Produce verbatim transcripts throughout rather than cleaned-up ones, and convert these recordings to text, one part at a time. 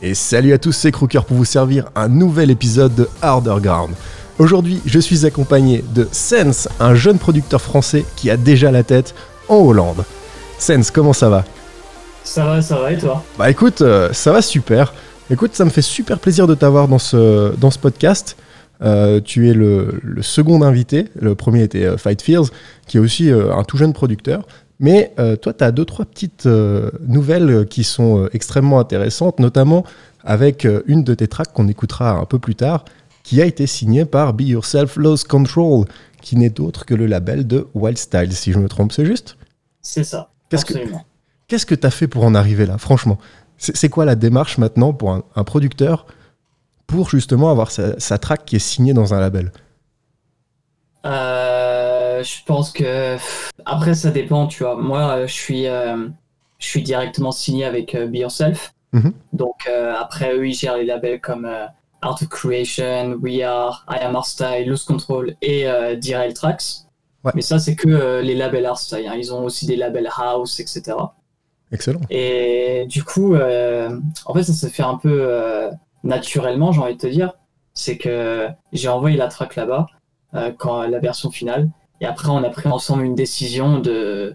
Et salut à tous, c'est Crooker pour vous servir un nouvel épisode de Underground. Aujourd'hui, je suis accompagné de Sense, un jeune producteur français qui a déjà la tête en Hollande. Sense, comment ça va ? Ça va, ça va, et toi ? Bah écoute, euh, ça va super. Écoute, ça me fait super plaisir de t'avoir dans ce, dans ce podcast. Euh, tu es le, le second invité, le premier était euh, Fight Fears, qui est aussi euh, un tout jeune producteur. Mais euh, toi, tu as deux, trois petites euh, nouvelles qui sont euh, extrêmement intéressantes, notamment avec euh, une de tes tracks qu'on écoutera un peu plus tard, qui a été signée par Be Yourself Lose Control, qui n'est autre que le label de Wildstylez, si je me trompe, c'est juste ? C'est ça, qu'est-ce absolument. Que, qu'est-ce que tu as fait pour en arriver là, franchement ? C'est, c'est quoi la démarche maintenant pour un, un producteur pour justement avoir sa, sa track qui est signée dans un label ? Euh, je pense que après ça dépend, tu vois. Moi, je suis, euh, je suis directement signé avec euh, Be Yourself. Mm-hmm. Donc euh, après, eux, ils gèrent les labels comme euh, Art of Creation, We Are, I Am Our Style, Lose Control et euh, D-Rail Tracks. Ouais. Mais ça, c'est que euh, les labels Art Style. Hein. Ils ont aussi des labels House, et cetera. Excellent. Et du coup, euh, en fait, ça se fait un peu euh, naturellement, j'ai envie de te dire. C'est que j'ai envoyé la track là-bas. Euh, quand la version finale, et après on a pris ensemble une décision de,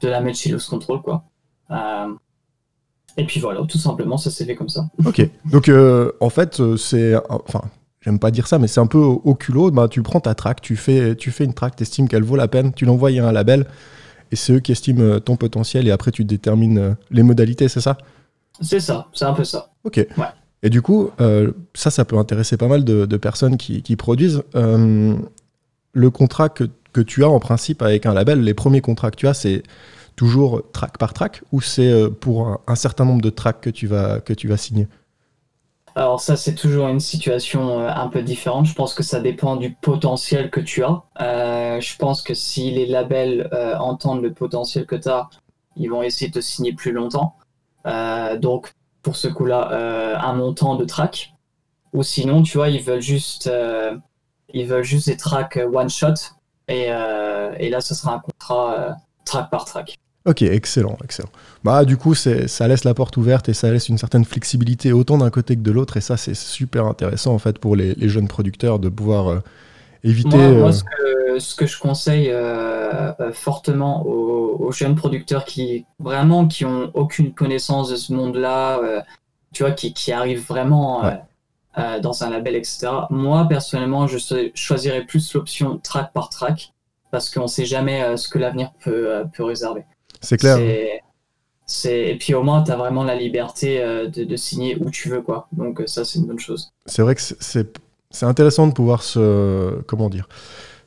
de la mettre chez Lose Control, quoi. Euh, et puis voilà, tout simplement, ça s'est fait comme ça. Ok, donc euh, en fait, c'est, enfin, j'aime pas dire ça, mais c'est un peu au, au culot, bah, tu prends ta track, tu fais, tu fais une track, t'estimes qu'elle vaut la peine, tu l'envoies à un label, et c'est eux qui estiment ton potentiel, et après tu détermines les modalités, c'est ça ? C'est ça, c'est un peu ça. Ok. Ouais. Et du coup, euh, ça, ça peut intéresser pas mal de, de personnes qui, qui produisent. Euh, le contrat que, que tu as en principe avec un label, les premiers contrats que tu as, c'est toujours track par track ou c'est pour un, un certain nombre de tracks que tu vas, que tu vas signer ? Alors ça, c'est toujours une situation un peu différente. Je pense que ça dépend du potentiel que tu as. Euh, je pense que si les labels euh, entendent le potentiel que tu as, ils vont essayer de te signer plus longtemps. Euh, donc, pour ce coup-là, euh, un montant de track. Ou sinon, tu vois, ils veulent juste, euh, ils veulent juste des tracks one-shot. Et, euh, et là, ce sera un contrat euh, track par track. Ok, excellent, excellent. Bah, du coup, c'est, ça laisse la porte ouverte et ça laisse une certaine flexibilité autant d'un côté que de l'autre. Et ça, c'est super intéressant, en fait, pour les, les jeunes producteurs de pouvoir euh, éviter... Moi, moi euh... ce, que, ce que je conseille euh, fortement aux aux jeunes producteurs qui vraiment qui ont aucune connaissance de ce monde-là, euh, tu vois, qui, qui arrivent vraiment euh, ouais. euh, dans un label, et cetera. Moi, personnellement, je choisirais plus l'option track par track parce qu'on ne sait jamais euh, ce que l'avenir peut, euh, peut réserver. C'est clair. C'est, c'est... Et puis au moins, tu as vraiment la liberté euh, de, de signer où tu veux, quoi. Donc euh, ça, c'est une bonne chose. C'est vrai que c'est, c'est intéressant de pouvoir se... Comment dire ?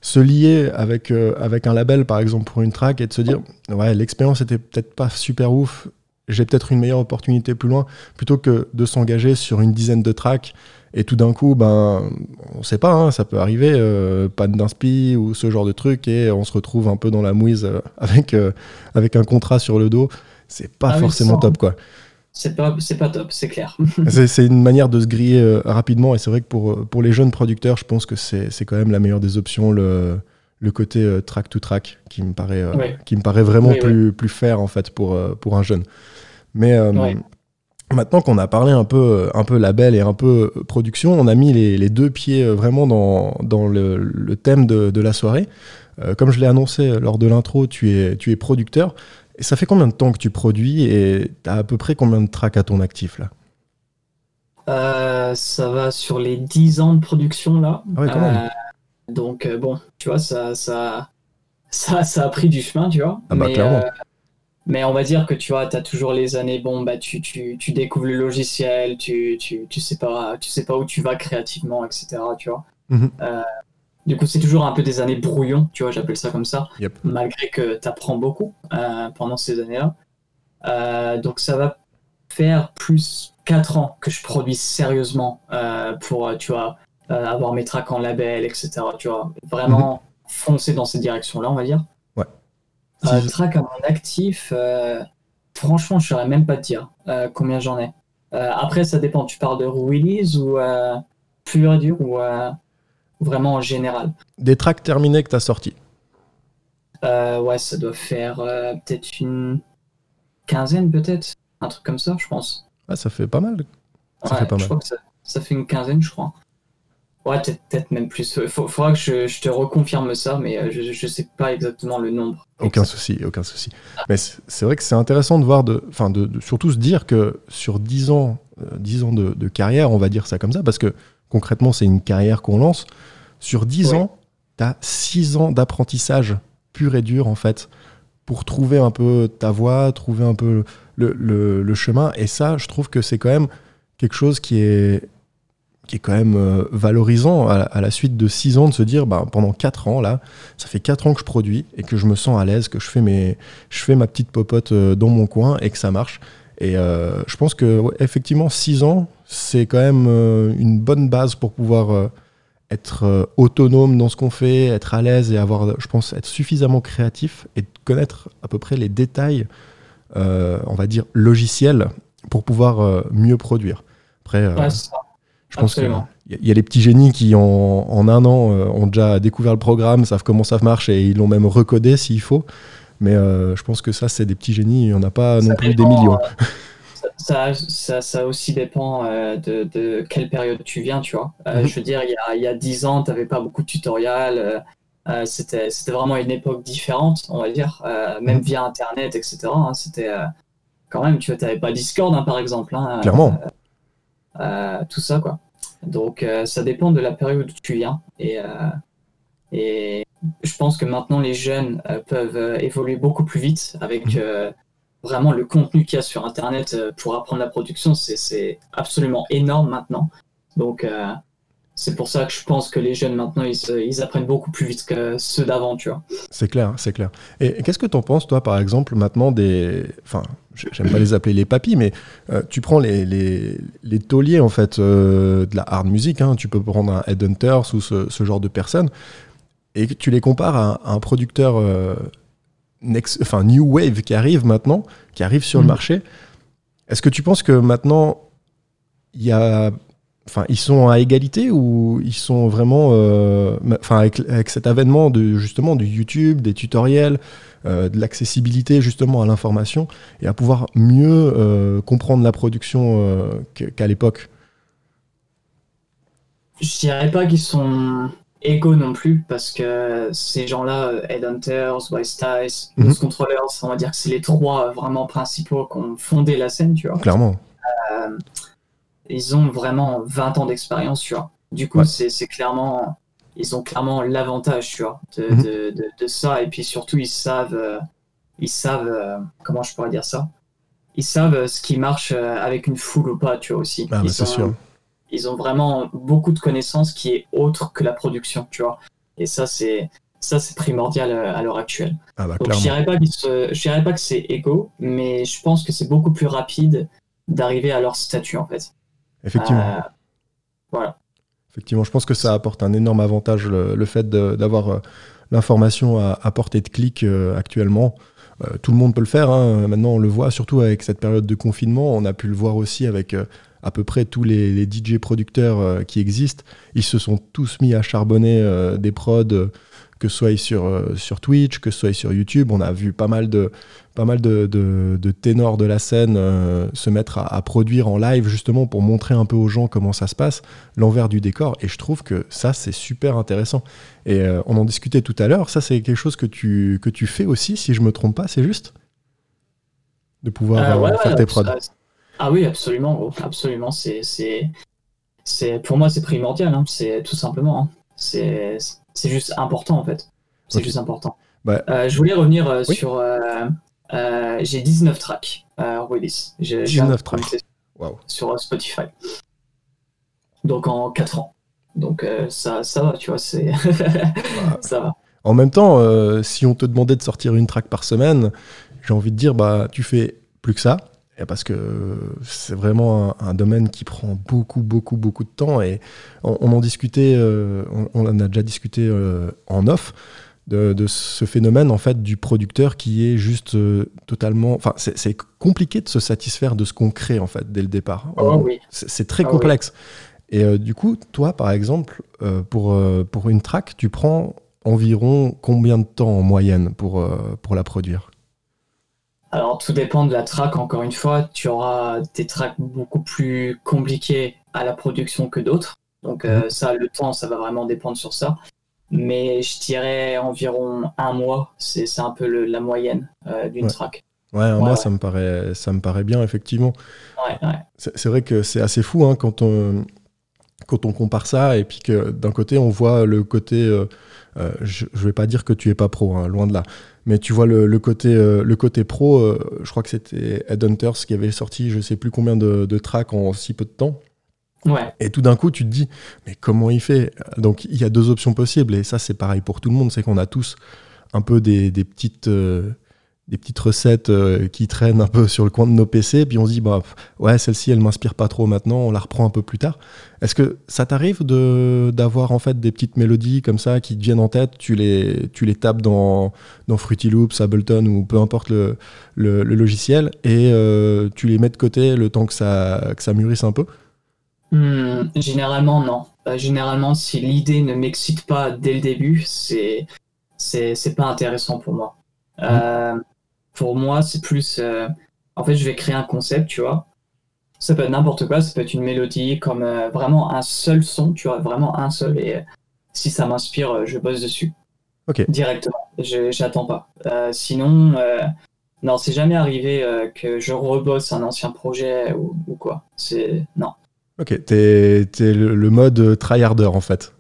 Se lier avec, euh, avec un label, par exemple, pour une track, et de se dire « Ouais, l'expérience était peut-être pas super ouf, j'ai peut-être une meilleure opportunité plus loin », plutôt que de s'engager sur une dizaine de tracks, et tout d'un coup, ben, on sait pas, hein, ça peut arriver, euh, panne d'inspi ou ce genre de truc, et on se retrouve un peu dans la mouise euh, avec, euh, avec un contrat sur le dos. C'est pas ah forcément oui, top, quoi. C'est pas, c'est pas top, c'est clair. c'est, c'est une manière de se griller euh, rapidement, et c'est vrai que pour, pour les jeunes producteurs, je pense que c'est, c'est quand même la meilleure des options, le, le côté euh, track to track, qui me paraît, euh, oui. qui me paraît vraiment oui, plus, oui. plus fair en fait, pour, pour un jeune. Mais euh, oui. maintenant qu'on a parlé un peu, un peu label et un peu production, on a mis les, les deux pieds vraiment dans, dans le, le thème de, de la soirée. Euh, comme je l'ai annoncé lors de l'intro, tu es, tu es producteur. Et ça fait combien de temps que tu produis et t'as à peu près combien de tracks à ton actif là ? euh, Ça va sur les dix ans de production là. Ah ouais, quand même. Euh, donc euh, bon, tu vois, ça, ça, ça, ça a pris du chemin, tu vois. Ah bah, mais, clairement. Euh, mais on va dire que tu vois, t'as toujours les années, bon bah tu, tu, tu découvres le logiciel, tu, tu, tu, sais pas, tu sais pas où tu vas créativement, et cetera. Tu vois. Mm-hmm. Euh, Du coup, c'est toujours un peu des années brouillon, tu vois, j'appelle ça comme ça, yep. malgré que tu apprends beaucoup euh, pendant ces années-là. Euh, donc, ça va faire plus quatre ans que je produis sérieusement euh, pour, tu vois, euh, avoir mes tracks en label, et cetera. Tu vois, vraiment mm-hmm. foncer dans cette direction-là, on va dire. Ouais. Euh, si track à mon actif, euh, franchement, je ne saurais même pas te dire euh, combien j'en ai. Euh, après, ça dépend, tu parles de release ou euh, pur et dur ou... Euh, vraiment en général. Des tracks terminés que tu as sortis euh, Ouais, ça doit faire euh, peut-être une quinzaine, peut-être. Un truc comme ça, je pense. Ah, ça fait pas mal. Ça ouais, fait pas mal. Je crois que ça, ça fait une quinzaine, je crois. Ouais, peut-être, peut-être même plus. Il faudra que je, je te reconfirme ça, mais je ne sais pas exactement le nombre. Aucun exact. souci, aucun souci. Ah. Mais c'est, c'est vrai que c'est intéressant de voir, de, enfin de, de surtout se dire que sur dix ans, euh, dix ans de, de carrière, on va dire ça comme ça, parce que concrètement, c'est une carrière qu'on lance. Sur dix ouais. ans, tu as six ans d'apprentissage pur et dur, en fait, pour trouver un peu ta voie, trouver un peu le, le, le chemin. Et ça, je trouve que c'est quand même quelque chose qui est... qui est quand même euh, valorisant à, à la suite de six ans de se dire bah, pendant quatre ans là, ça fait quatre ans que je produis et que je me sens à l'aise, que je fais, mes, je fais ma petite popote euh, dans mon coin et que ça marche. Et euh, je pense que ouais, effectivement six ans c'est quand même euh, une bonne base pour pouvoir euh, être euh, autonome dans ce qu'on fait, être à l'aise et avoir, je pense, être suffisamment créatif et connaître à peu près les détails euh, on va dire logiciels pour pouvoir euh, mieux produire. Après euh, ouais, je pense qu'il y a les petits génies qui, en, en un an, euh, ont déjà découvert le programme, savent comment ça marche et ils l'ont même recodé s'il faut. Mais euh, je pense que ça, c'est des petits génies. Il n'y en a pas ça non plus dépend, des millions. Euh, ça, ça, ça aussi dépend euh, de, de quelle période tu viens, tu vois. Euh, mm-hmm. Je veux dire, il y a dix ans, tu n'avais pas beaucoup de tutoriels. Euh, c'était, c'était vraiment une époque différente, on va dire, euh, même mm-hmm. via Internet, et cetera. Hein, c'était euh, quand même, tu n'avais pas Discord, hein, par exemple. Hein, Clairement. Euh, euh, tout ça, quoi. Donc euh, ça dépend de la période où tu viens et, euh, et je pense que maintenant les jeunes euh, peuvent euh, évoluer beaucoup plus vite avec euh, vraiment le contenu qu'il y a sur internet euh, pour apprendre la production, c'est, c'est absolument énorme maintenant. Donc euh, c'est pour ça que je pense que les jeunes maintenant ils, ils apprennent beaucoup plus vite que ceux d'avant, tu vois. C'est clair, c'est clair. Et qu'est-ce que t'en penses toi par exemple maintenant des... Enfin... J'aime pas les appeler les papis, mais euh, tu prends les, les, les tauliers en fait, euh, de la hard music, hein, tu peux prendre un Headhunterz ou ce, ce genre de personnes, et tu les compares à, à un producteur euh, next, enfin, New Wave qui arrive maintenant, qui arrive sur mmh. le marché. Est-ce que tu penses que maintenant, y a, enfin, ils sont à égalité ou ils sont vraiment... Euh, enfin, avec, avec cet avènement de, justement du YouTube, des tutoriels, Euh, de l'accessibilité justement à l'information et à pouvoir mieux euh, comprendre la production euh, qu'à l'époque. Je dirais pas qu'ils sont égaux non plus parce que ces gens-là, Headhunterz, Wildstylez, mm-hmm. Noisecontrollers, on va dire que c'est les trois vraiment principaux qui ont fondé la scène, tu vois. Clairement. Euh, ils ont vraiment vingt ans d'expérience, tu vois. Du coup, ouais. c'est, c'est clairement... Ils ont clairement l'avantage, tu vois, de, mmh. de, de, de ça. Et puis surtout, ils savent, euh, ils savent, euh, comment je pourrais dire ça ? Ils savent euh, ce qui marche euh, avec une foule ou pas, tu vois, aussi. Ah, bah, ils c'est ont, sûr. Ils ont vraiment beaucoup de connaissances qui est autre que la production, tu vois. Et ça, c'est, ça, c'est primordial à l'heure actuelle. Ah, bah, donc, je dirais pas qu'ils se, je dirais pas que c'est égaux, mais je pense que c'est beaucoup plus rapide d'arriver à leur statut, en fait. Effectivement. Euh, voilà. Effectivement, je pense que ça apporte un énorme avantage, le, le fait de, d'avoir euh, l'information à, à portée de clic euh, actuellement. Euh, tout le monde peut le faire, hein. Maintenant on le voit, surtout avec cette période de confinement, on a pu le voir aussi avec euh, à peu près tous les, les D J producteurs euh, qui existent. Ils se sont tous mis à charbonner euh, des prods, euh, que ce soit sur, euh, sur Twitch, que ce soit sur YouTube. On a vu pas mal de, pas mal de, de, de ténors de la scène euh, se mettre à, à produire en live justement pour montrer un peu aux gens comment ça se passe, l'envers du décor. Et je trouve que ça, c'est super intéressant. Et euh, on en discutait tout à l'heure. Ça, c'est quelque chose que tu, que tu fais aussi, si je me trompe pas, c'est juste de pouvoir euh, ouais, euh, faire ouais, tes prods. Ah oui, absolument, gros. Absolument. C'est, c'est, c'est, pour moi, c'est primordial. Hein. C'est tout simplement. Hein. C'est... c'est... C'est juste important, en fait. C'est okay. juste important. Bah, euh, je voulais revenir euh, oui. sur... Euh, euh, j'ai dix-neuf tracks euh, release. J'ai, dix-neuf tracks wow. Sur Spotify. Donc, en quatre ans. Donc, euh, ça, ça va, tu vois. C'est bah, ça va. En même temps, euh, si on te demandait de sortir une track par semaine, j'ai envie de dire, bah, tu fais plus que ça. Parce que c'est vraiment un, un domaine qui prend beaucoup, beaucoup, beaucoup de temps. Et on, on en discutait, euh, on, on en a déjà discuté euh, en off, de, de ce phénomène en fait, du producteur qui est juste euh, totalement... Enfin, c'est, c'est compliqué de se satisfaire de ce qu'on crée en fait, dès le départ. Oh, on, oui. c'est, c'est très oh, complexe. Oui. Et euh, du coup, toi, par exemple, euh, pour, euh, pour une track, tu prends environ combien de temps en moyenne pour, euh, pour la produire ? Alors tout dépend de la track, encore une fois, tu auras des tracks beaucoup plus compliquées à la production que d'autres, donc mmh. euh, ça le temps ça va vraiment dépendre sur ça, mais je dirais environ un mois, c'est, c'est un peu le, la moyenne euh, d'une ouais. track. Ouais, un ouais, mois, ouais. Ça me paraît, ça me paraît bien, effectivement. Ouais, ouais. C'est, c'est vrai que c'est assez fou hein, quand on, quand on compare ça, et puis que d'un côté, on voit le côté... Euh, euh, je ne vais pas dire que tu n'es pas pro, hein, loin de là, mais tu vois le, le, côté, euh, le côté pro, euh, je crois que c'était Headhunterz qui avait sorti je ne sais plus combien de, de tracks en si peu de temps. Ouais. Et tout d'un coup, tu te dis, mais comment il fait ? Donc, il y a deux options possibles, et ça, c'est pareil pour tout le monde, c'est qu'on a tous un peu des, des petites... Euh, des petites recettes euh, qui traînent un peu sur le coin de nos P C, puis on se dit bah, « ouais, celle-ci, elle m'inspire pas trop maintenant, on la reprend un peu plus tard ». Est-ce que ça t'arrive de, d'avoir en fait des petites mélodies comme ça qui te viennent en tête, tu les, tu les tapes dans, dans Fruity Loops, Ableton ou peu importe le, le, le logiciel, et euh, tu les mets de côté le temps que ça, que ça mûrisse un peu ? Mmh, généralement, non. Bah, généralement, si l'idée ne m'excite pas dès le début, c'est, c'est, c'est pas intéressant pour moi. Mmh. Euh, Pour moi, c'est plus... Euh, en fait, je vais créer un concept, tu vois. Ça peut être n'importe quoi, ça peut être une mélodie, comme euh, vraiment un seul son, tu vois, vraiment un seul. Et euh, si ça m'inspire, euh, je bosse dessus. Ok. Directement. Je j'attends pas. Euh, sinon, euh, non, c'est jamais arrivé euh, que je rebosse un ancien projet ou, ou quoi. C'est... Non. Ok, t'es, t'es le, le mode tryharder, en fait.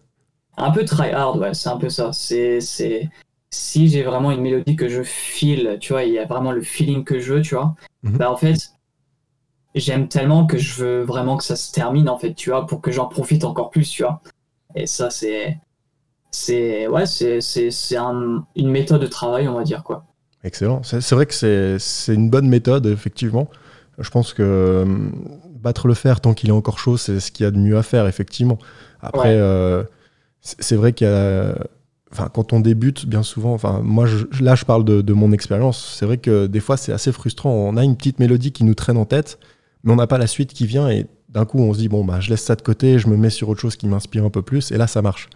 Un peu tryhard, ouais, c'est un peu ça. C'est... c'est... Si j'ai vraiment une mélodie que je file, tu vois, il y a vraiment le feeling que je veux, tu vois, mmh. bah en fait, j'aime tellement que je veux vraiment que ça se termine, en fait, tu vois, pour que j'en profite encore plus, tu vois. Et ça, c'est... C'est... Ouais, c'est, c'est, c'est un, une méthode de travail, on va dire, quoi. Excellent. C'est, c'est vrai que c'est, c'est une bonne méthode, effectivement. Je pense que battre le fer tant qu'il est encore chaud, c'est ce qu'il y a de mieux à faire, effectivement. Après, ouais. euh, c'est vrai qu'il y a... Enfin, quand on débute, bien souvent, enfin, moi, je, là, je parle de, de mon expérience. C'est vrai que des fois, c'est assez frustrant. On a une petite mélodie qui nous traîne en tête, mais on n'a pas la suite qui vient. Et d'un coup, on se dit, bon, bah, je laisse ça de côté, je me mets sur autre chose qui m'inspire un peu plus. Et là, ça marche.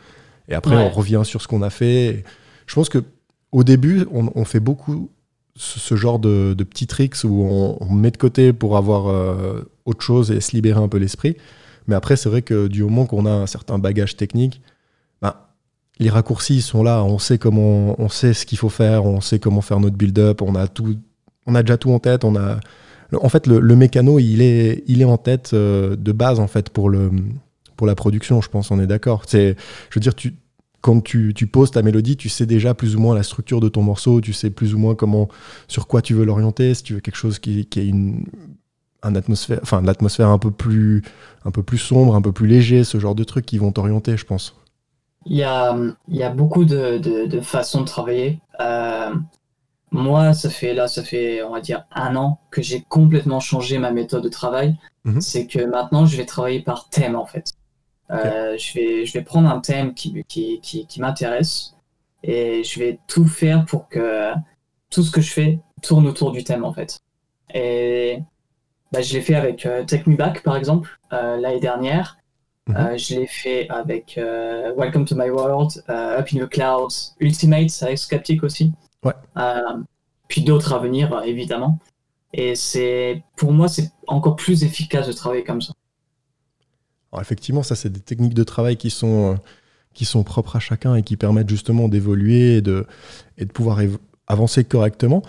Et après, ouais. on revient sur ce qu'on a fait. Je pense qu'au début, on, on fait beaucoup ce, ce genre de, de petits tricks où on, on met de côté pour avoir euh, autre chose et se libérer un peu l'esprit. Mais après, c'est vrai que du moment qu'on a un certain bagage technique, bah, les raccourcis sont là, on sait comment, on sait ce qu'il faut faire, on sait comment faire notre build-up, on a tout, on a déjà tout en tête, on a, en fait, le, le mécano, il est, il est en tête euh, de base en fait pour le, pour la production, je pense, on est d'accord. C'est, je veux dire, tu, quand tu, tu poses ta mélodie, tu sais déjà plus ou moins la structure de ton morceau, tu sais plus ou moins comment, sur quoi tu veux l'orienter, si tu veux quelque chose qui, qui ait une, un atmosphère, enfin, l'atmosphère un peu plus, un peu plus sombre, un peu plus léger, ce genre de trucs qui vont t'orienter, je pense. Il y a, il y a beaucoup de, de, de façons de travailler. Euh, moi, ça fait, là, ça fait, on va dire, un an que j'ai complètement changé ma méthode de travail. Mmh. C'est que maintenant, je vais travailler par thème, en fait. Euh, okay. je vais, je vais prendre un thème qui, qui, qui, qui m'intéresse et je vais tout faire pour que tout ce que je fais tourne autour du thème, en fait. Et bah, je l'ai fait avec euh, Take Me Back, par exemple, euh, l'année dernière. Euh, je l'ai fait avec euh, Welcome to My World, euh, Up in the Clouds, Ultimate avec Sceptic aussi. Ouais. Euh, puis d'autres à venir, évidemment. Et c'est, pour moi, c'est encore plus efficace de travailler comme ça. Alors effectivement, ça, c'est des techniques de travail qui sont, euh, qui sont propres à chacun et qui permettent justement d'évoluer et de, et de pouvoir évo- avancer correctement.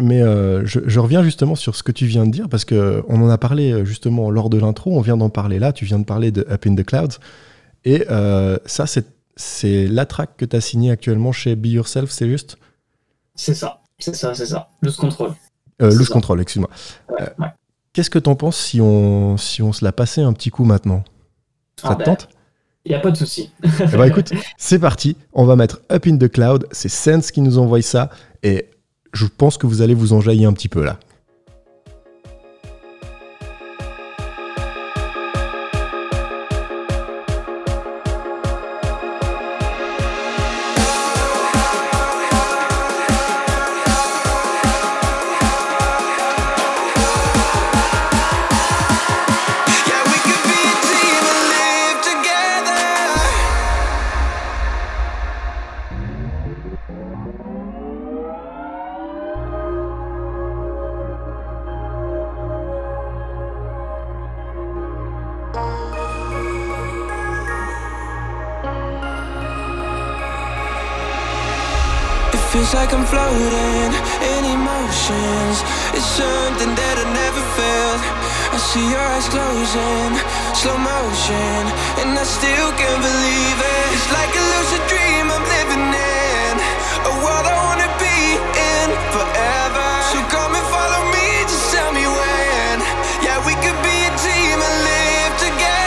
Mais euh, je, je reviens justement sur ce que tu viens de dire, parce qu'on en a parlé justement lors de l'intro, on vient d'en parler là, tu viens de parler de Up in the Clouds, et euh, ça, c'est, c'est la track que tu as signée actuellement chez Be Yourself, c'est juste ? C'est ça, c'est ça, c'est ça, Lose Control. Euh, Lose ça. Control, excuse-moi. Ouais, ouais. Euh, qu'est-ce que t'en penses si on, si on se la passait un petit coup maintenant ? Ça ah te ben, tente ? Il n'y a pas de souci. Eh ben, écoute, c'est parti, on va mettre Up in the Cloud, c'est Sense qui nous envoie ça, et... Je pense que vous allez vous enjailler un petit peu là. Feels like I'm floating in emotions. It's something that I never felt. I see your eyes closing, slow motion, and I still can't believe it. It's like a lucid dream I'm living in, a world I wanna be in forever. So come and follow me, just tell me when. Yeah, we could be a team and live together.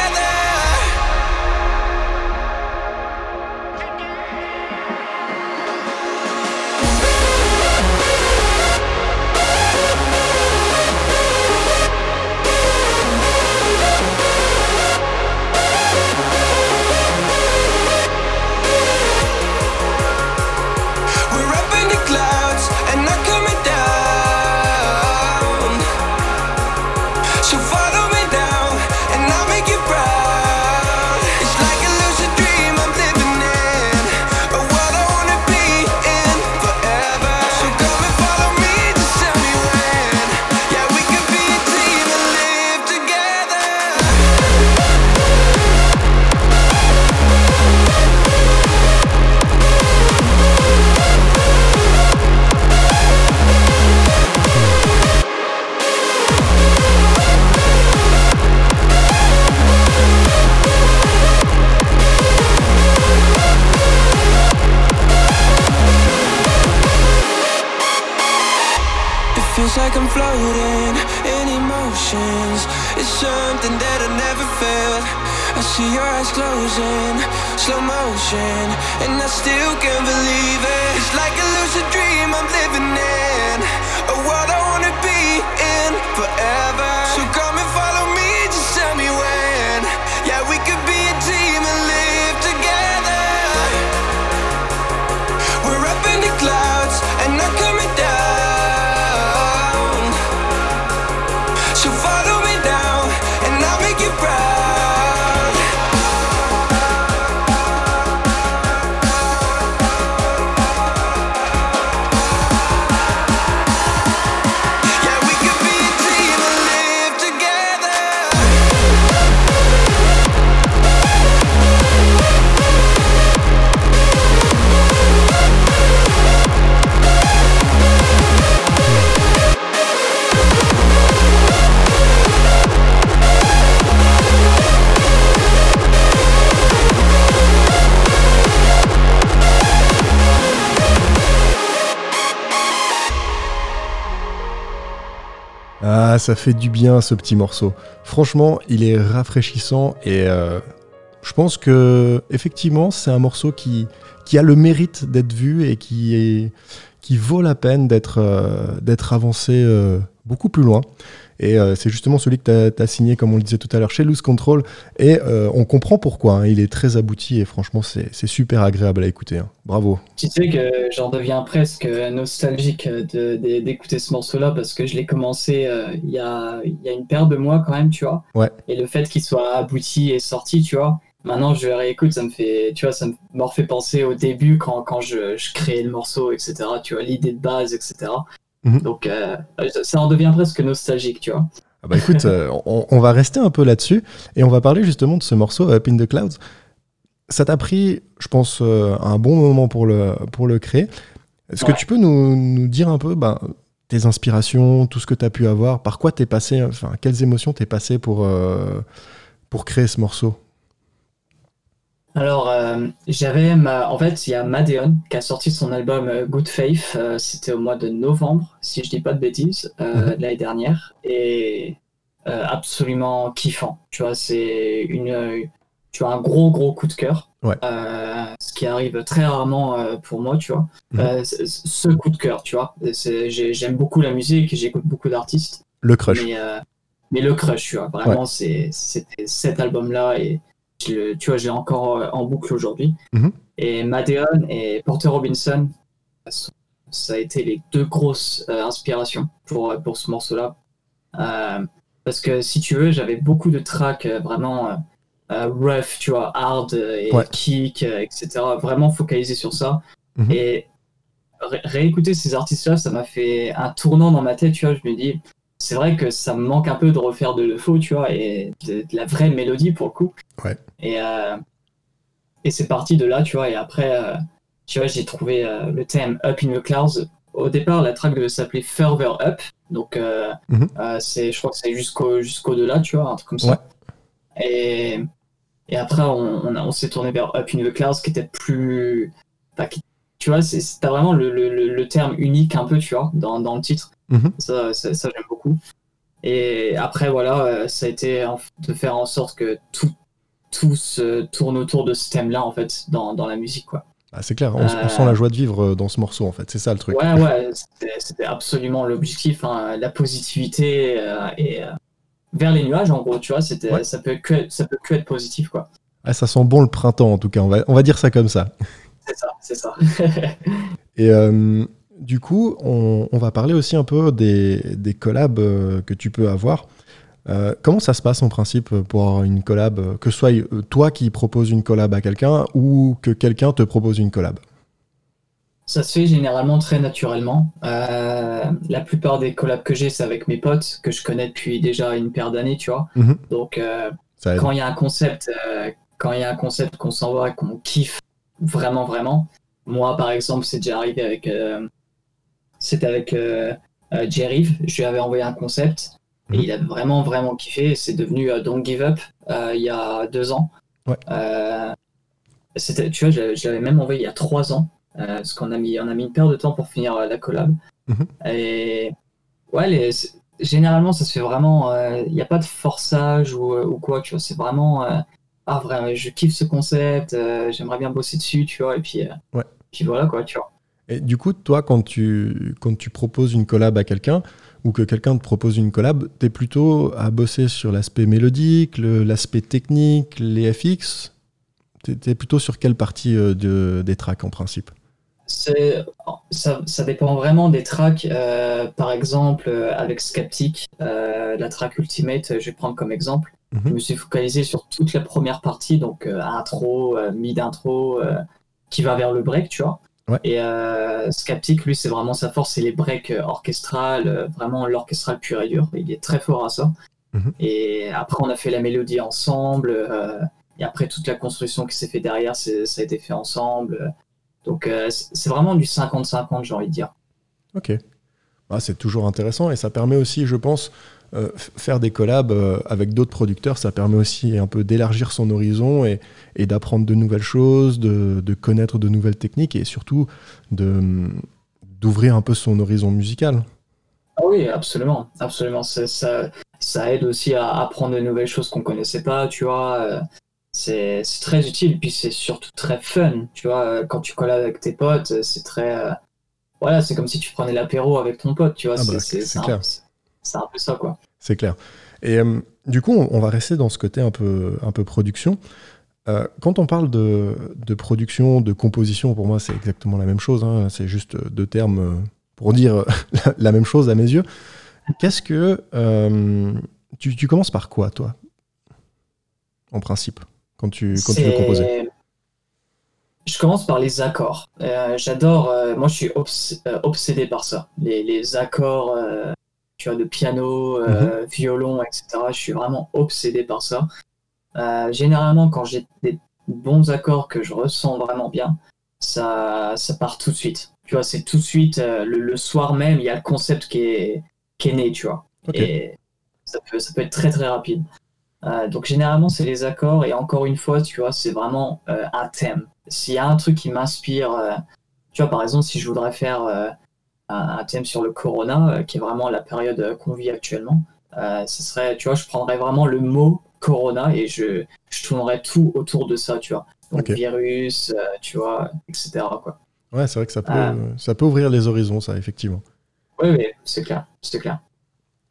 Like I'm floating in emotions. It's something that I never felt. I see your eyes closing, slow motion, and I still can't believe it. It's like a lucid dream I'm living in, a world I wanna be in forever. So come and follow me, just tell me when. Yeah, we could be a team and live together. We're up in the clouds and not coming down. Ah, ça fait du bien ce petit morceau. Franchement, il est rafraîchissant et euh, je pense que effectivement, c'est un morceau qui qui a le mérite d'être vu et qui est, qui vaut la peine d'être euh, d'être avancé euh, beaucoup plus loin. Et euh, c'est justement celui que tu as signé, comme on le disait tout à l'heure, chez Lose Control. Et euh, on comprend pourquoi, hein. Il est très abouti et franchement, c'est, c'est super agréable à écouter, hein. Bravo. Tu sais que j'en deviens presque nostalgique de, de, d'écouter ce morceau-là parce que je l'ai commencé euh, il y a, il y a une paire de mois quand même, tu vois. Ouais. Et le fait qu'il soit abouti et sorti, tu vois, maintenant je le réécoute, ça me fait, tu vois, ça me refait penser au début quand, quand je, je créais le morceau, et cetera. Tu vois, l'idée de base, et cetera. Mmh. Donc euh, ça en devient presque nostalgique, tu vois. Ah bah écoute, euh, on, on va rester un peu là-dessus et on va parler justement de ce morceau Up in the Clouds. Ça t'a pris, je pense, euh, un bon moment pour le, pour le créer. Est-ce ouais. que tu peux nous, nous dire un peu bah, tes inspirations, tout ce que t'as pu avoir, par quoi t'es passé, enfin quelles émotions t'es passé pour, euh, pour créer ce morceau? Alors, euh, j'avais ma... en fait, il y a Madeon qui a sorti son album Good Faith, euh, c'était au mois de novembre, si je dis pas de bêtises, euh, mm-hmm. de l'année dernière, et euh, absolument kiffant. Tu vois, c'est une, tu vois, un gros, gros coup de cœur, ouais. euh, ce qui arrive très rarement euh, pour moi, tu vois. Mm-hmm. Euh, c'est, c'est ce coup de cœur, tu vois, c'est, j'ai, j'aime beaucoup la musique, et j'écoute beaucoup d'artistes. Le crush. Mais, euh, mais le crush, tu vois, vraiment, ouais. c'est, c'était cet album-là, et Je, tu vois, j'ai encore en boucle aujourd'hui. Mm-hmm. Et Madeon et Porter Robinson, ça a été les deux grosses euh, inspirations pour, pour ce morceau-là. Euh, parce que si tu veux, j'avais beaucoup de tracks euh, vraiment euh, rough, tu vois, hard et ouais. kick, euh, et cetera. Vraiment focalisé sur ça. Mm-hmm. Et ré- réécouter ces artistes-là, ça m'a fait un tournant dans ma tête, tu vois. Je me dis, c'est vrai que ça me manque un peu de refaire de le faux, tu vois, et de, de la vraie mélodie pour le coup. Ouais. Et, euh, et c'est parti de là, tu vois, et après, euh, tu vois, j'ai trouvé euh, le thème Up in the Clouds. Au départ, la track devait s'appeler Further Up, donc euh, mm-hmm. euh, c'est, je crois que c'est jusqu'au, jusqu'au-delà, tu vois, un truc comme ça. Ouais. Et, et après, on, on, on s'est tourné vers Up in the Clouds, qui était plus... Enfin, qui, tu vois, c'est, t'as vraiment le, le, le terme unique, un peu, tu vois, dans, dans le titre. Mm-hmm. Ça, ça, ça, j'aime beaucoup. Et après, voilà, ça a été de faire en sorte que tout, tout se tourne autour de ce thème-là, en fait, dans, dans la musique, quoi. Ah, c'est clair, on, euh... on sent la joie de vivre dans ce morceau, en fait, c'est ça le truc. Ouais, ouais, c'était, c'était absolument l'objectif, hein. La positivité euh, et euh, vers les nuages, en gros, tu vois, c'était, ouais. ça peut que, ça peut que être positif, quoi. Ah, ça sent bon le printemps, en tout cas, on va, on va dire ça comme ça. C'est ça, c'est ça. Et euh, du coup, on, on va parler aussi un peu des, des collabs que tu peux avoir. Euh, comment ça se passe en principe pour une collab, que ce soit toi qui proposes une collab à quelqu'un ou que quelqu'un te propose une collab? Ça se fait généralement très naturellement. Euh, la plupart des collabs que j'ai, c'est avec mes potes que je connais depuis déjà une paire d'années, tu vois. Mm-hmm. Donc euh, quand il y a un concept, euh, quand il y a un concept qu'on s'envoie et qu'on kiffe vraiment vraiment. Moi par exemple, c'est déjà arrivé avec, euh, c'était avec euh, euh, Jay Reeve. Je lui avais envoyé un concept. Et mmh. il a vraiment, vraiment kiffé. C'est devenu uh, Don't Give Up euh, il y a deux ans. Ouais. Euh, c'était, tu vois, je, je l'avais même envoyé il y a trois ans. Euh, parce qu'on a mis, on a mis une paire de temps pour finir euh, la collab. Mmh. Et ouais, les, généralement, ça se fait vraiment. Il euh, n'y a pas de forçage ou, euh, ou quoi. Tu vois, c'est vraiment. Euh, ah, vraiment, je kiffe ce concept. Euh, j'aimerais bien bosser dessus, tu vois. Et puis, euh, ouais. puis voilà, quoi, tu vois. Et du coup, toi, quand tu, quand tu proposes une collab à quelqu'un, ou que quelqu'un te propose une collab, t'es plutôt à bosser sur l'aspect mélodique, le, l'aspect technique, les F X. T'es, t'es plutôt sur quelle partie euh, de, des tracks en principe? C'est, ça, ça dépend vraiment des tracks. Euh, par exemple, euh, avec Sceptic, euh, la track Ultimate, je vais prendre comme exemple. Mm-hmm. Je me suis focalisé sur toute la première partie, donc euh, intro, euh, mid-intro, euh, qui va vers le break, tu vois. Ouais. Et euh, Sceptic, lui, c'est vraiment sa force, c'est les breaks orchestrales, vraiment l'orchestral pur et dur. Il est très fort à ça. Mm-hmm. Et après, on a fait la mélodie ensemble. Euh, et après, toute la construction qui s'est faite derrière, c'est, ça a été fait ensemble. Donc, euh, c'est vraiment du cinquante-cinquante, j'ai envie de dire. Ok. Ah, c'est toujours intéressant. Et ça permet aussi, je pense, euh, faire des collabs euh, avec d'autres producteurs. Ça permet aussi un peu d'élargir son horizon et, et d'apprendre de nouvelles choses, de, de connaître de nouvelles techniques et surtout de, d'ouvrir un peu son horizon musical. Ah oui, absolument. Absolument. Ça, ça, ça aide aussi à apprendre de nouvelles choses qu'on ne connaissait pas, tu vois. C'est, c'est très utile. Puis c'est surtout très fun, tu vois. Quand tu collabes avec tes potes, c'est très... Voilà, c'est comme si tu prenais l'apéro avec ton pote, tu vois. Ah bah, c'est, c'est, c'est, clair. Un, c'est, c'est un peu ça, quoi. C'est clair. Et euh, du coup, on, on va rester dans ce côté un peu, un peu production. Euh, quand on parle de, de production, de composition, pour moi, c'est exactement la même chose, hein. C'est juste deux termes pour dire la, la même chose à mes yeux. Qu'est-ce que... Euh, tu, tu commences par quoi, toi, en principe, quand tu, quand tu veux composer ? Je commence par les accords. Euh, j'adore, euh, moi je suis obs- euh, obsédé par ça. Les, les accords euh, tu vois, de piano, euh, mm-hmm. violon, et cetera. Je suis vraiment obsédé par ça. Euh, généralement, quand j'ai des bons accords que je ressens vraiment bien, ça, ça part tout de suite. Tu vois, c'est tout de suite, euh, le, le soir même, il y a le concept qui est, qui est né, tu vois. Okay. Et ça peut, ça peut être très très rapide. Euh, donc généralement, c'est les accords et encore une fois, tu vois, c'est vraiment euh, un thème. S'il y a un truc qui m'inspire, euh, tu vois, par exemple, si je voudrais faire euh, un, un thème sur le corona, euh, qui est vraiment la période euh, qu'on vit actuellement, euh, ce serait, tu vois, je prendrais vraiment le mot corona et je, je tournerais tout autour de ça, tu vois. Donc, okay. virus, euh, tu vois, et cetera, quoi. Ouais, c'est vrai que ça peut, euh, ça peut ouvrir les horizons, ça, effectivement. Oui, oui, c'est clair, c'est clair.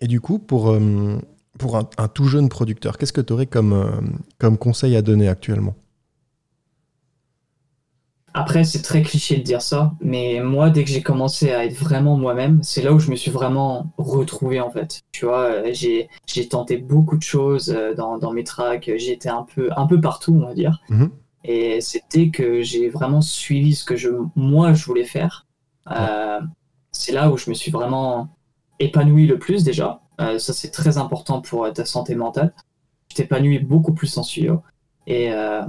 Et du coup, pour, euh, pour un, un tout jeune producteur, qu'est-ce que tu aurais comme, euh, comme conseil à donner actuellement ? Après, c'est très cliché de dire ça, mais moi, dès que j'ai commencé à être vraiment moi-même, c'est là où je me suis vraiment retrouvé, en fait. Tu vois, j'ai, j'ai tenté beaucoup de choses dans, dans mes tracks, j'ai été un peu, un peu partout, on va dire. Mm-hmm. Et c'était que j'ai vraiment suivi ce que je, moi je voulais faire. Ouais. Euh, c'est là où je me suis vraiment épanoui le plus, déjà. Euh, ça, c'est très important pour ta santé mentale. Je t'épanouis beaucoup plus en studio. Et... Euh,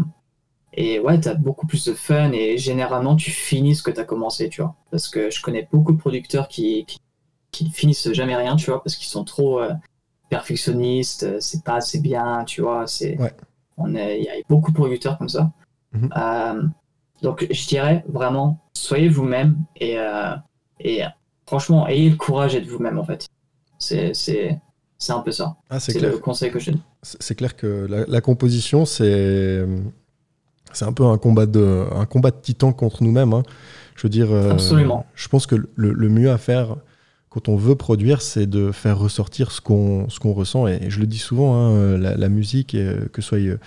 Et ouais, t'as beaucoup plus de fun et généralement, tu finis ce que t'as commencé, tu vois. Parce que je connais beaucoup de producteurs qui, qui, qui finissent jamais rien, tu vois, parce qu'ils sont trop euh, perfectionnistes, c'est pas assez bien, tu vois. C'est, ouais. on est, y a beaucoup de producteurs comme ça. Mm-hmm. Euh, donc, je dirais vraiment, soyez vous-même et, euh, et franchement, ayez le courage d'être vous-même, en fait. C'est... c'est... C'est un peu ça. Ah, c'est c'est le conseil que je donne. C'est clair que la, la composition, c'est, c'est un peu un combat de, un combat de titans contre nous-mêmes. Hein. Je veux dire, absolument. Euh, je pense que le, le mieux à faire quand on veut produire, c'est de faire ressortir ce qu'on, ce qu'on ressent. Et, et je le dis souvent, hein, la, la musique, et, que ce soit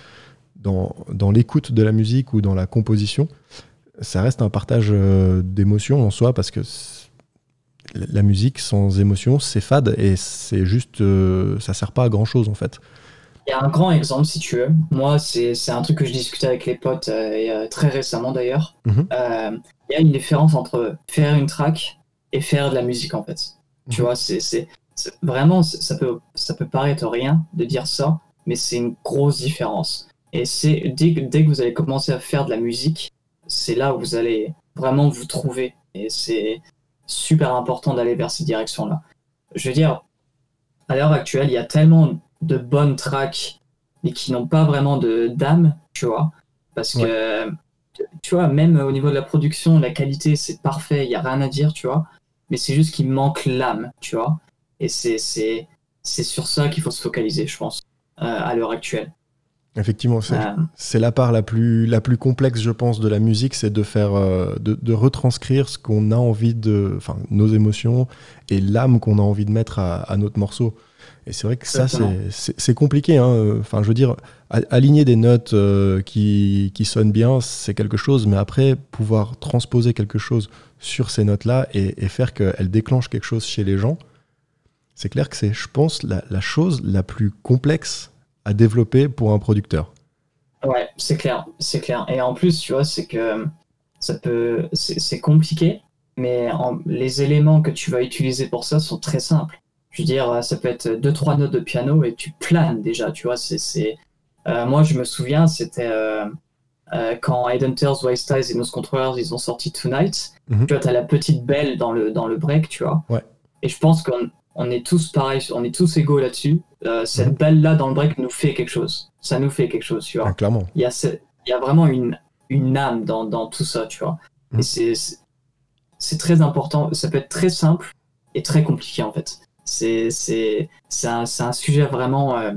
dans, dans l'écoute de la musique ou dans la composition, ça reste un partage d'émotions en soi parce que la musique sans émotion, c'est fade et c'est juste, euh, ça sert pas à grand chose en fait. Il y a un grand exemple si tu veux. Moi, c'est, c'est un truc que je discutais avec les potes euh, et, euh, très récemment d'ailleurs. Mm-hmm. Euh, il y a une différence entre faire une track et faire de la musique en fait. Mm-hmm. Tu vois, c'est, c'est, c'est vraiment, c'est, ça peut, ça peut paraître rien de dire ça, mais c'est une grosse différence. Et c'est dès que, dès que vous allez commencer à faire de la musique, c'est là où vous allez vraiment vous trouver. Et c'est super important d'aller vers ces directions-là. Je veux dire, à l'heure actuelle, il y a tellement de bonnes tracks, mais qui n'ont pas vraiment de d'âme, tu vois, parce ouais. que, tu vois, même au niveau de la production, la qualité, c'est parfait, il n'y a rien à dire, tu vois, mais c'est juste qu'il manque l'âme, tu vois, et c'est, c'est, c'est sur ça qu'il faut se focaliser, je pense, euh, à l'heure actuelle. Effectivement, c'est, euh... c'est la part la plus, la plus complexe, je pense, de la musique, c'est de faire, euh, de, de retranscrire ce qu'on a envie de, enfin, nos émotions et l'âme qu'on a envie de mettre à, à notre morceau. Et c'est vrai que ça, c'est, c'est, c'est compliqué. Hein. Enfin, je veux dire, a, aligner des notes euh, qui, qui sonnent bien, c'est quelque chose, mais après, pouvoir transposer quelque chose sur ces notes-là et, et faire qu'elles déclenchent quelque chose chez les gens, c'est clair que c'est, je pense, la, la chose la plus complexe à développer pour un producteur. Ouais, c'est clair, c'est clair. Et en plus, tu vois, c'est que ça peut, c'est, c'est compliqué, mais en, les éléments que tu vas utiliser pour ça sont très simples. Je veux dire, ça peut être deux, trois notes de piano et tu planes déjà, tu vois. C'est, c'est. Euh, moi, je me souviens, c'était euh, euh, quand Headhunterz, Wildstylez et Noisecontrollers, ils ont sorti Tonight. Mm-hmm. Tu vois, t'as la petite belle dans le dans le break, tu vois. Ouais. Et je pense qu'on on est tous pareils, on est tous égaux là-dessus. Euh, cette mmh. balle-là dans le break nous fait quelque chose. Ça nous fait quelque chose, tu vois. Ah, clairement. Il y a, ce... il y a vraiment une, une âme dans, dans tout ça, tu vois. Mmh. Et c'est, c'est, c'est très important. Ça peut être très simple et très compliqué, en fait. C'est, c'est, c'est, un, c'est un sujet vraiment... Euh...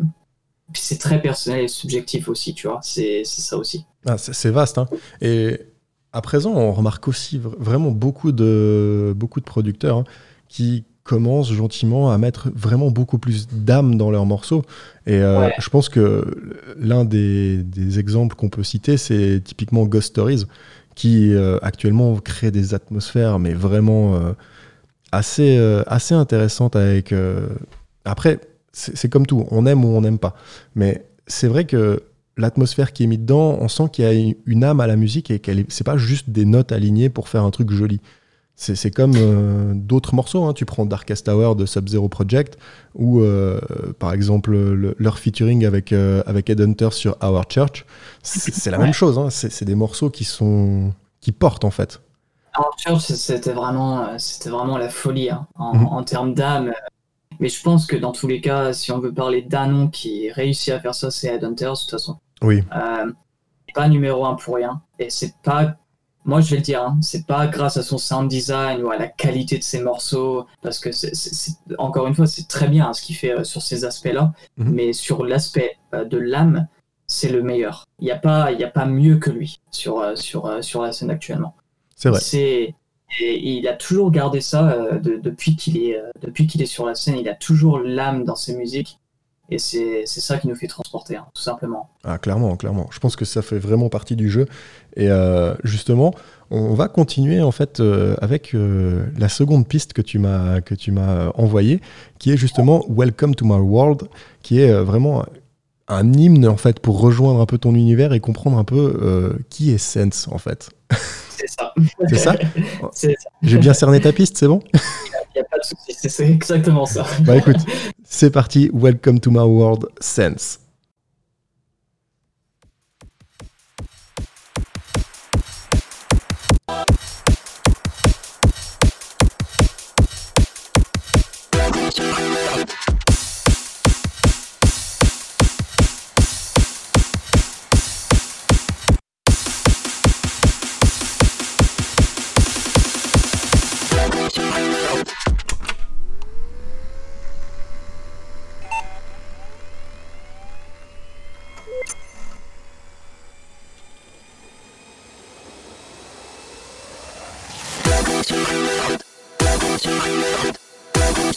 Puis c'est très personnel et subjectif aussi, tu vois. C'est, c'est ça aussi. Ah, c'est, c'est vaste, hein. Et à présent, on remarque aussi vraiment beaucoup de, beaucoup de producteurs hein, qui... commencent gentiment à mettre vraiment beaucoup plus d'âme dans leurs morceaux. Et euh, ouais. je pense que l'un des, des exemples qu'on peut citer, c'est typiquement Ghost Stories, qui euh, actuellement crée des atmosphères, mais vraiment euh, assez, euh, assez intéressantes. Avec, euh... Après, c'est, c'est comme tout, on aime ou on n'aime pas. Mais c'est vrai que l'atmosphère qui est mise dedans, on sent qu'il y a une âme à la musique et qu'elle est, c'est pas juste des notes alignées pour faire un truc joli. C'est, c'est comme euh, d'autres morceaux. Hein. Tu prends Darkest Hour de Sub-Zero Project ou, euh, par exemple, le, leur featuring avec, euh, avec Headhunterz sur Our Church. C'est, c'est la ouais. même chose. Hein. C'est, c'est des morceaux qui, sont, qui portent, en fait. Our Church, c'était vraiment, c'était vraiment la folie hein, en, mm-hmm. en termes d'âme. Mais je pense que dans tous les cas, si on veut parler d'un nom qui réussit à faire ça, c'est Headhunterz, de toute façon. Oui. Euh, pas numéro un pour rien. Et c'est pas... Moi, je vais le dire, hein, c'est pas grâce à son sound design ou à la qualité de ses morceaux, parce que, c'est, c'est, c'est, encore une fois, c'est très bien hein, ce qu'il fait euh, sur ces aspects-là, mm-hmm. mais sur l'aspect euh, de l'âme, c'est le meilleur. Il n'y a pas, y a pas mieux que lui sur, euh, sur, euh, sur la scène actuellement. C'est vrai. C'est, et il a toujours gardé ça euh, de, depuis, qu'il est, euh, depuis qu'il est sur la scène, il a toujours l'âme dans ses musiques, et c'est, c'est ça qui nous fait transporter, hein, tout simplement. Ah, clairement, clairement. Je pense que ça fait vraiment partie du jeu. Et euh, justement, on va continuer en fait euh, avec euh, la seconde piste que tu m'as, que tu m'as envoyée, qui est justement Welcome to My World, qui est vraiment un hymne en fait pour rejoindre un peu ton univers et comprendre un peu euh, qui est Sense en fait. C'est ça. C'est ça, c'est ça. J'ai bien cerné ta piste, c'est bon? Il n'y a pas de souci, c'est, c'est exactement ça. Bah écoute, c'est parti, Welcome to My World, Sense.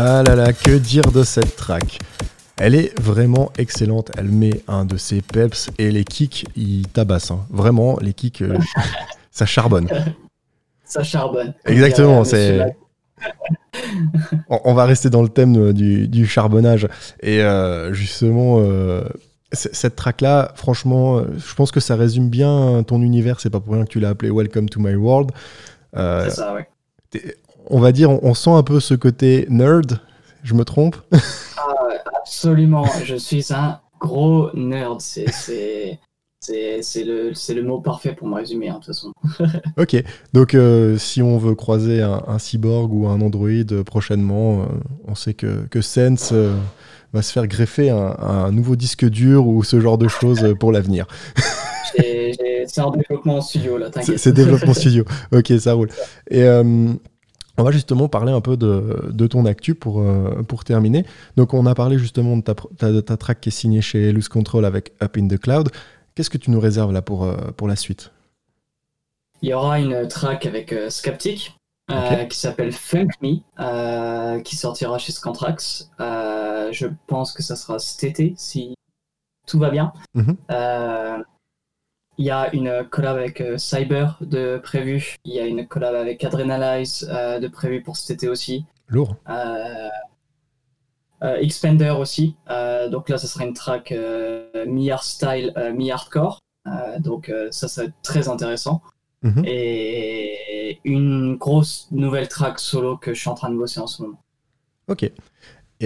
Ah là là, que dire de cette track? Elle est vraiment excellente, elle met un de ses peps et les kicks, ils tabassent. Hein. Vraiment, les kicks, euh, ça charbonne. Ça charbonne. Exactement, c'est... on, on va rester dans le thème du, du charbonnage. Et euh, justement, euh, c- cette track-là, franchement, je pense que ça résume bien ton univers, c'est pas pour rien que tu l'as appelé Welcome to My World. Euh, c'est ça, ouais. T'es... On va dire, on sent un peu ce côté nerd, je me trompe? Ah, absolument, je suis un gros nerd, c'est, c'est, c'est, c'est, le, c'est le mot parfait pour me résumer, hein, de toute façon. Ok, donc euh, si on veut croiser un, un cyborg ou un android prochainement, euh, on sait que, que Sense euh, va se faire greffer un, un nouveau disque dur ou ce genre de choses pour l'avenir. j'ai, j'ai, c'est un développement en studio, là, t'inquiète. C'est, c'est développement studio, ok, ça roule. Et... Euh, on va justement parler un peu de, de ton actu pour, euh, pour terminer. Donc, on a parlé justement de ta, ta, de ta track qui est signée chez Lose Control avec Up in the Cloud. Qu'est-ce que tu nous réserves là pour, euh, pour la suite? Il y aura une track avec euh, Sceptic okay. euh, qui s'appelle Funk Me, euh, qui sortira chez Scantrax. Euh, je pense que ça sera cet été, si tout va bien. Mm-hmm. Euh, Il y a une collab avec euh, Cyber de prévu. Il y a une collab avec Adrenalize euh, de prévu pour cet été aussi. Lourd. Euh, euh, Xpander aussi. Euh, donc là, ça sera une track euh, mi art style, euh, mi hardcore. Euh, donc euh, ça, ça va être très intéressant. Mm-hmm. Et une grosse nouvelle track solo que je suis en train de bosser en ce moment. Ok. Et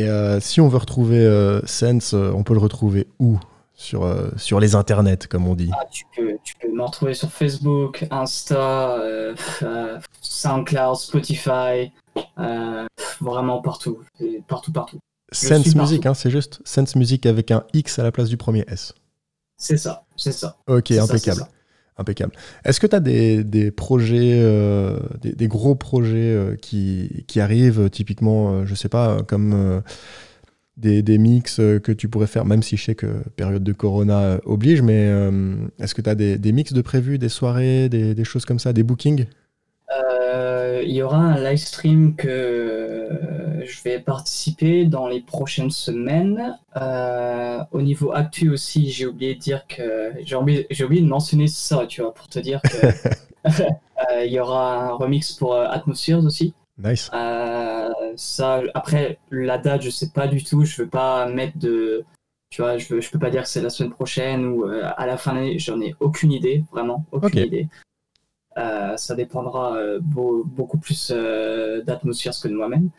euh, si on veut retrouver euh, Sense, on peut le retrouver où ? Sur, euh, sur les internets, comme on dit. Ah, tu peux, tu peux me retrouver sur Facebook, Insta, euh, euh, SoundCloud, Spotify, euh, vraiment partout, partout, partout. Sense Music, hein, c'est juste Sense Music avec un X à la place du premier S. C'est ça, c'est ça. Ok, c'est impeccable. Ça, c'est ça. Impeccable. Est-ce que tu as des, des projets, euh, des, des gros projets euh, qui, qui arrivent typiquement, euh, je sais pas, comme euh, des, des mix que tu pourrais faire, même si je sais que période de Corona oblige, mais euh, est-ce que tu as des, des mix de prévus, des soirées, des, des choses comme ça, des bookings ? Euh, il y aura un live stream que je vais participer dans les prochaines semaines. Euh, au niveau actu aussi, j'ai oublié de dire que j'ai oublié, j'ai oublié de mentionner ça, tu vois, pour te dire que euh, il y aura un remix pour euh, Atmospheres aussi. Nice. Euh, ça, après la date, je sais pas du tout. Je veux pas mettre de, tu vois, je, veux, je peux pas dire que c'est la semaine prochaine ou euh, à la fin de l'année. J'en ai aucune idée, vraiment, aucune okay. idée. Euh, ça dépendra euh, beau, beaucoup plus euh, d'Atmospheres que de moi-même.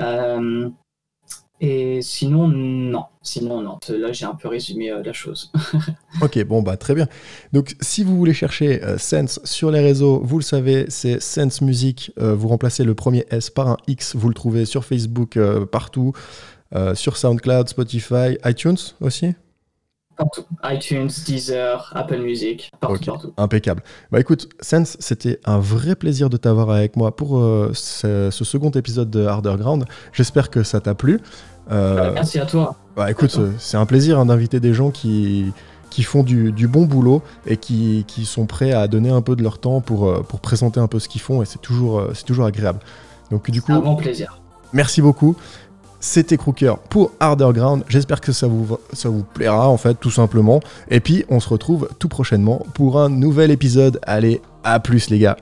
Euh, et sinon, non. Sinon, non. Là, j'ai un peu résumé euh, la chose. Ok, bon, bah très bien. Donc, si vous voulez chercher euh, Sense sur les réseaux, vous le savez, c'est Sense Music. Euh, vous remplacez le premier S par un X. Vous le trouvez sur Facebook, euh, partout, euh, sur SoundCloud, Spotify, iTunes aussi. Partout. iTunes, Deezer, Apple Music, partout, okay. partout. Impeccable. Bah écoute, Sense, c'était un vrai plaisir de t'avoir avec moi pour euh, ce, ce second épisode de Harder Ground. J'espère que ça t'a plu. Euh, Merci à toi. Bah écoute, toi. c'est un plaisir hein, d'inviter des gens qui, qui font du, du bon boulot et qui, qui sont prêts à donner un peu de leur temps pour, pour présenter un peu ce qu'ils font et c'est toujours, c'est toujours agréable. Donc du coup, un grand plaisir. Merci beaucoup. C'était Crooker pour Harder Ground. J'espère que ça vous, ça vous plaira, en fait, tout simplement. Et puis, on se retrouve tout prochainement pour un nouvel épisode. Allez, à plus, les gars.